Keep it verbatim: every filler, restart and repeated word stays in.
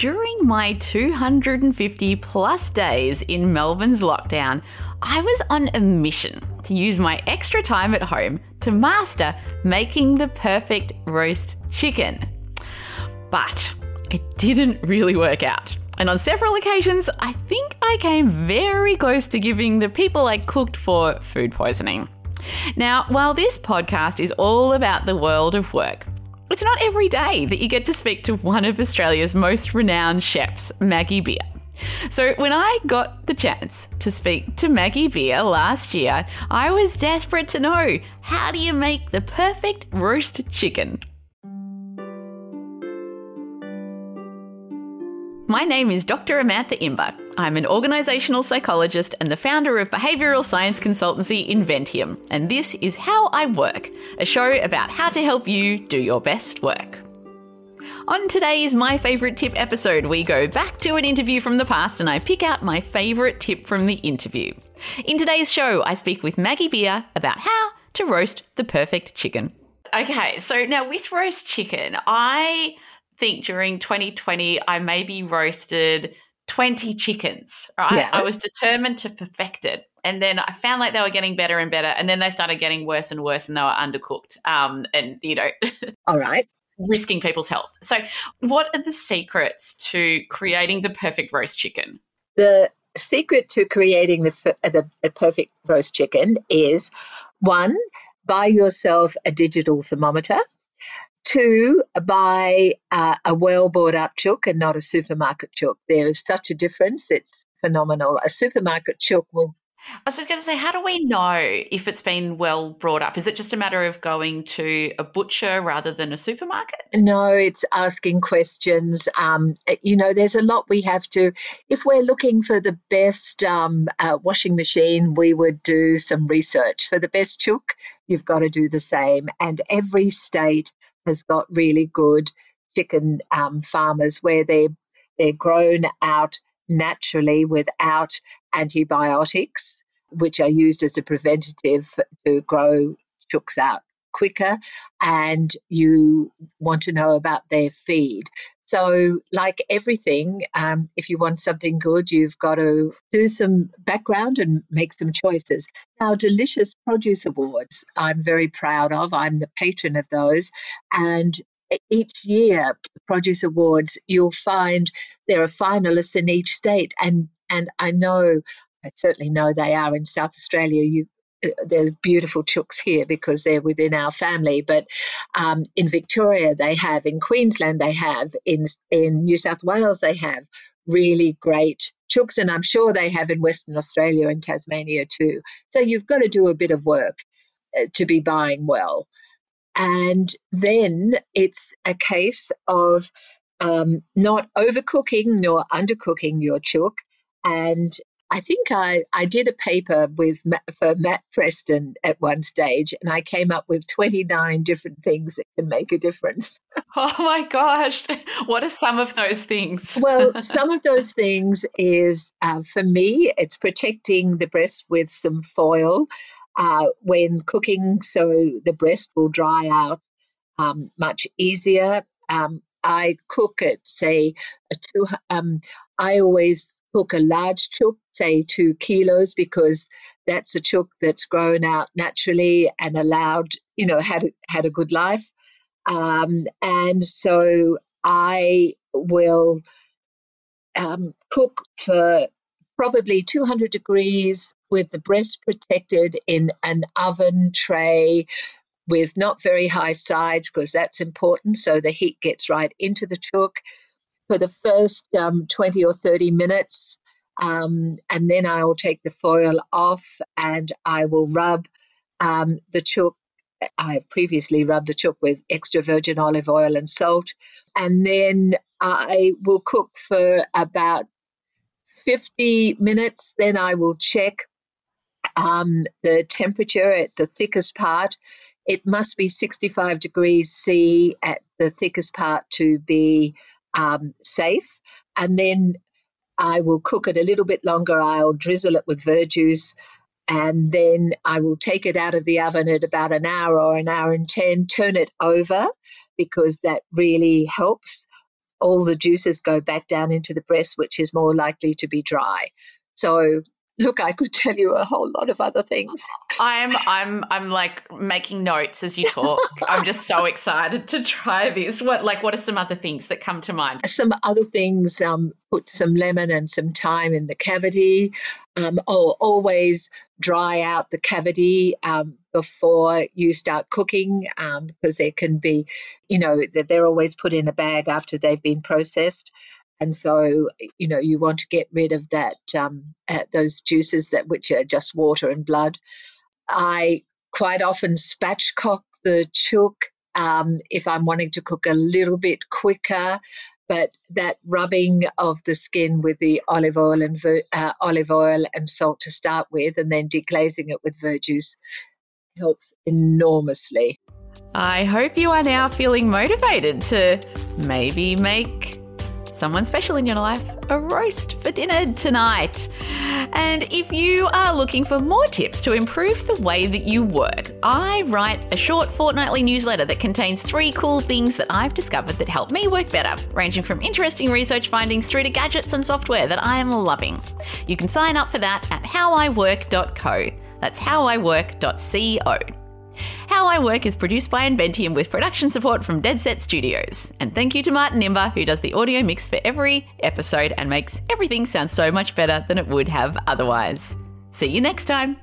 During my two hundred fifty plus days in Melbourne's lockdown, I was on a mission to use my extra time at home to master making the perfect roast chicken. But it didn't really work out. And on several occasions, I think I came very close to giving the people I cooked for food poisoning. Now, while this podcast is all about the world of work, it's not every day that you get to speak to one of Australia's most renowned chefs, Maggie Beer. So when I got the chance to speak to Maggie Beer last year, I was desperate to know, how do you make the perfect roast chicken? My name is Doctor Amantha Imber. I'm an organisational psychologist and the founder of behavioural science consultancy Inventium, and this is How I Work, a show about how to help you do your best work. On today's My Favourite Tip episode, we go back to an interview from the past and I pick out my favourite tip from the interview. In today's show, I speak with Maggie Beer about how to roast the perfect chicken. Okay, so now with roast chicken, I... I think during twenty twenty, I maybe roasted twenty chickens, right? Yeah. I was determined to perfect it. And then I found like they were getting better and better. And then they started getting worse and worse and they were undercooked um, and, you know, all right, risking people's health. So what are the secrets to creating the perfect roast chicken? The secret to creating the, the, the perfect roast chicken is, one, buy yourself a digital thermometer. Two, buy uh, a well-bought-up chook and not a supermarket chook. There is such a difference. It's phenomenal. A supermarket chook will... I was just going to say, how do we know if it's been well brought up? Is it just a matter of going to a butcher rather than a supermarket? No, it's asking questions. Um, you know, there's a lot we have to... If we're looking for the best um, uh, washing machine, we would do some research. For the best chook, you've got to do the same. And every state has got really good chicken um, farmers where they they're grown out naturally without antibiotics, which are used as a preventative to grow chooks out quicker. And you want to know about their feed. So, like everything, um, if you want something good, you've got to do some background and make some choices. Now, Delicious Produce Awards, I'm very proud of. I'm the patron of those. And each year, Produce Awards, you'll find there are finalists in each state. And, and I know, I certainly know they are in South Australia. You They're beautiful chooks here because they're within our family. But um, in Victoria, they have, in Queensland, they have, in in New South Wales, they have really great chooks. And I'm sure they have in Western Australia and Tasmania too. So you've got to do a bit of work to be buying well. And then it's a case of um, not overcooking nor undercooking your chook. And I think I, I did a paper with for Matt Preston at one stage and I came up with twenty-nine different things that can make a difference. Oh, my gosh. What are some of those things? Well, some of those things is, uh, for me, it's protecting the breast with some foil uh, when cooking so the breast will dry out um, much easier. Um, I cook at, say, a two, um, I always cook a large chook, say two kilos, because that's a chook that's grown out naturally and allowed, you know, had had a good life. Um, and so I will um, cook for probably two hundred degrees with the breast protected in an oven tray with not very high sides because that's important so the heat gets right into the chook for the first um, twenty or thirty minutes, um, and then I will take the foil off and I will rub um, the chook. I have previously rubbed the chook with extra virgin olive oil and salt, and then I will cook for about fifty minutes. Then I will check um, the temperature at the thickest part. It must be sixty-five degrees C at the thickest part to be Um, safe, and then I will cook it a little bit longer. I'll drizzle it with verjuice and then I will take it out of the oven at about an hour or an hour and ten, turn it over because that really helps all the juices go back down into the breast, which is more likely to be dry. So look, I could tell you a whole lot of other things. I'm I'm I'm like making notes as you talk. I'm just so excited to try this. What like what are some other things that come to mind? Some other things, um, put some lemon and some thyme in the cavity. Um, oh, always dry out the cavity um, before you start cooking, um, because they can be, you know, they're always put in a bag after they've been processed. And so, you know, you want to get rid of that, um, uh, those juices that which are just water and blood. I quite often spatchcock the chook um, if I'm wanting to cook a little bit quicker. But that rubbing of the skin with the olive oil and uh, olive oil and salt to start with, and then deglazing it with verjuice helps enormously. I hope you are now feeling motivated to maybe make someone special in your life a roast for dinner tonight. And if you are looking for more tips to improve the way that you work, I write a short fortnightly newsletter that contains three cool things that I've discovered that help me work better, ranging from interesting research findings through to gadgets and software that I am loving. You can sign up for that at how I work dot co. That's how I work dot co. How I Work is produced by Inventium with production support from Deadset Studios. And thank you to Martin Nimber, who does the audio mix for every episode and makes everything sound so much better than it would have otherwise. See you next time.